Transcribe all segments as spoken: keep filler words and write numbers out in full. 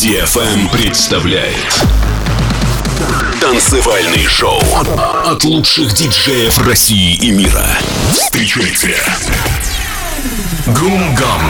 ди эф эм представляет танцевальные шоу от лучших диджеев России и мира. Встречайте Гум-Гам.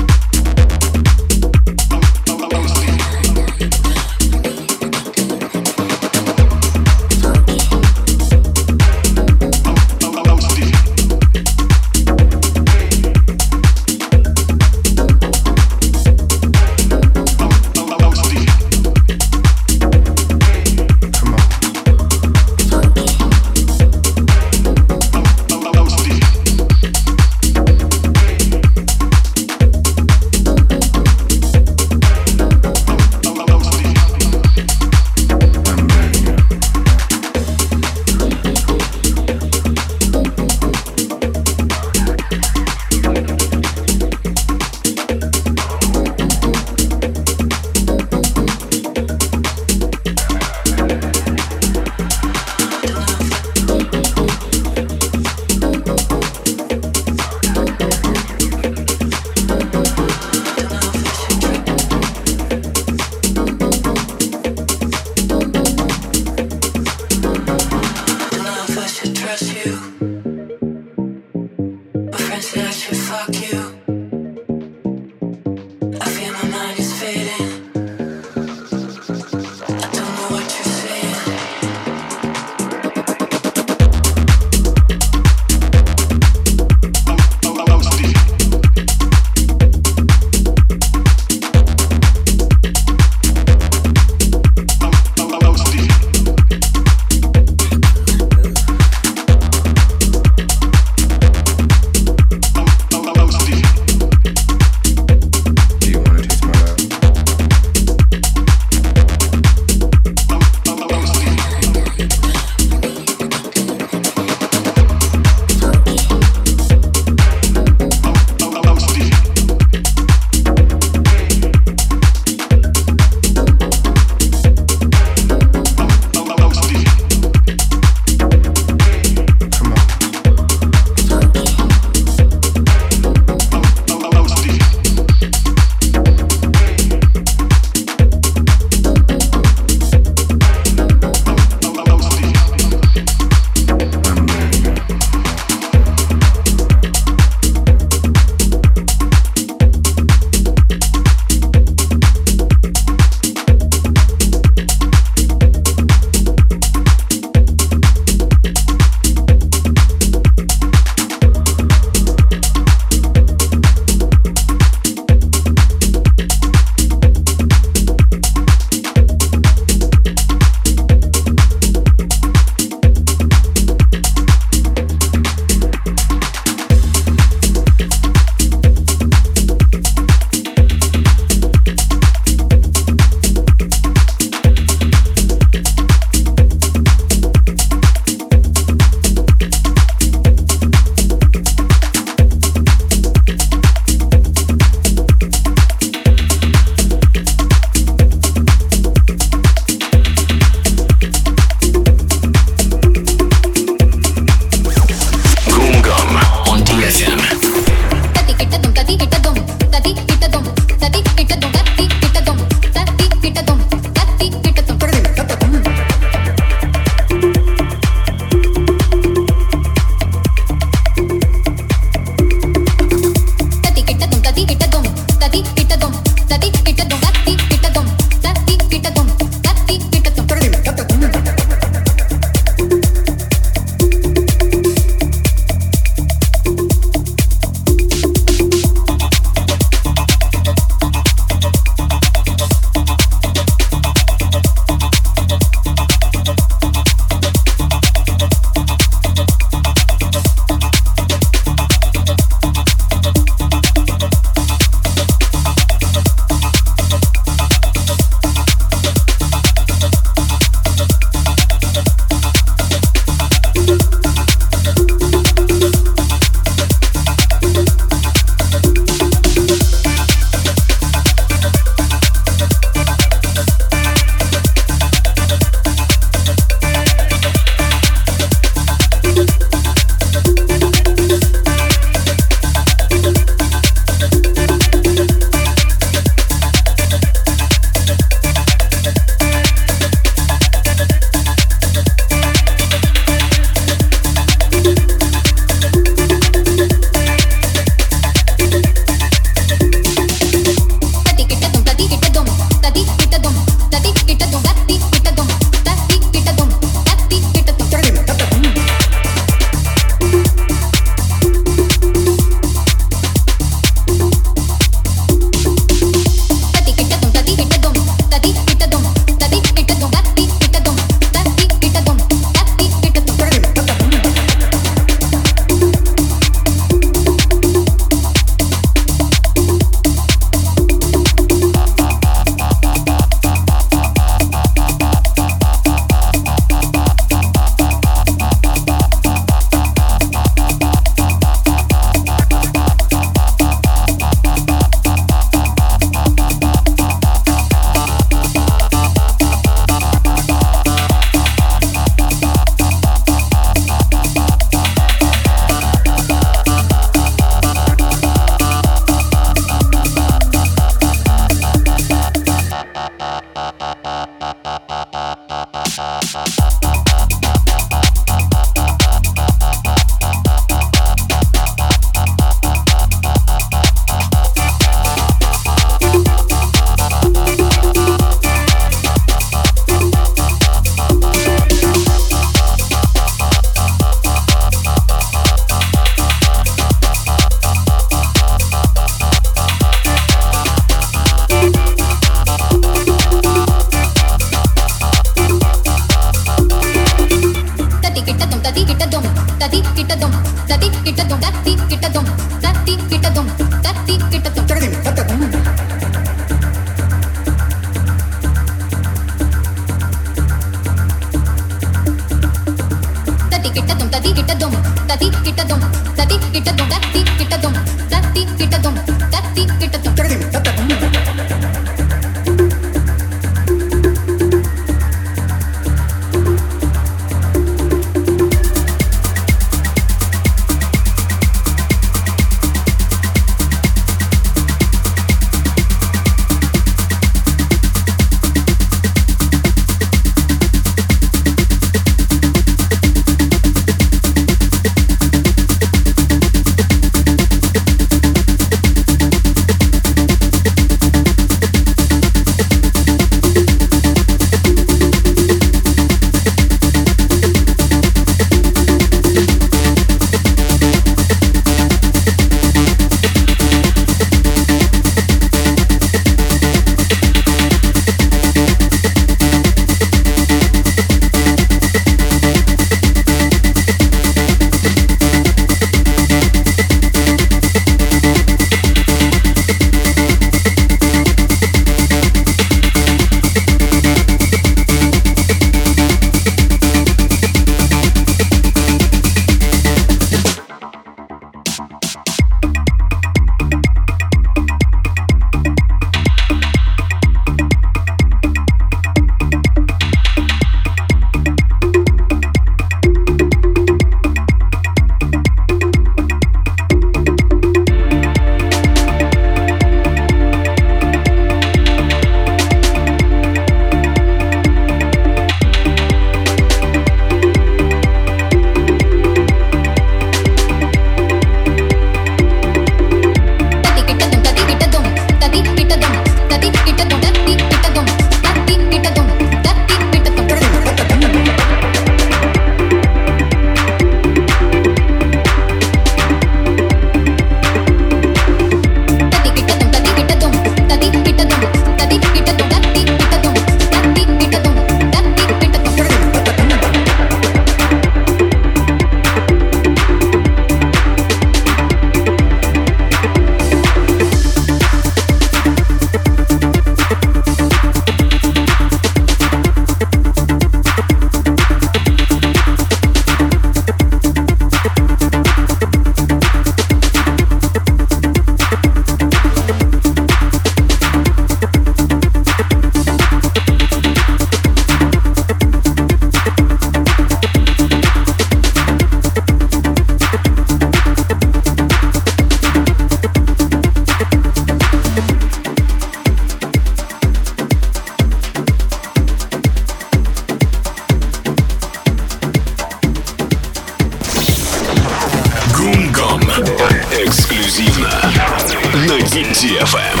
ди эф эм.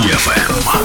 ди эф эм.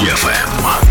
ди эф эм.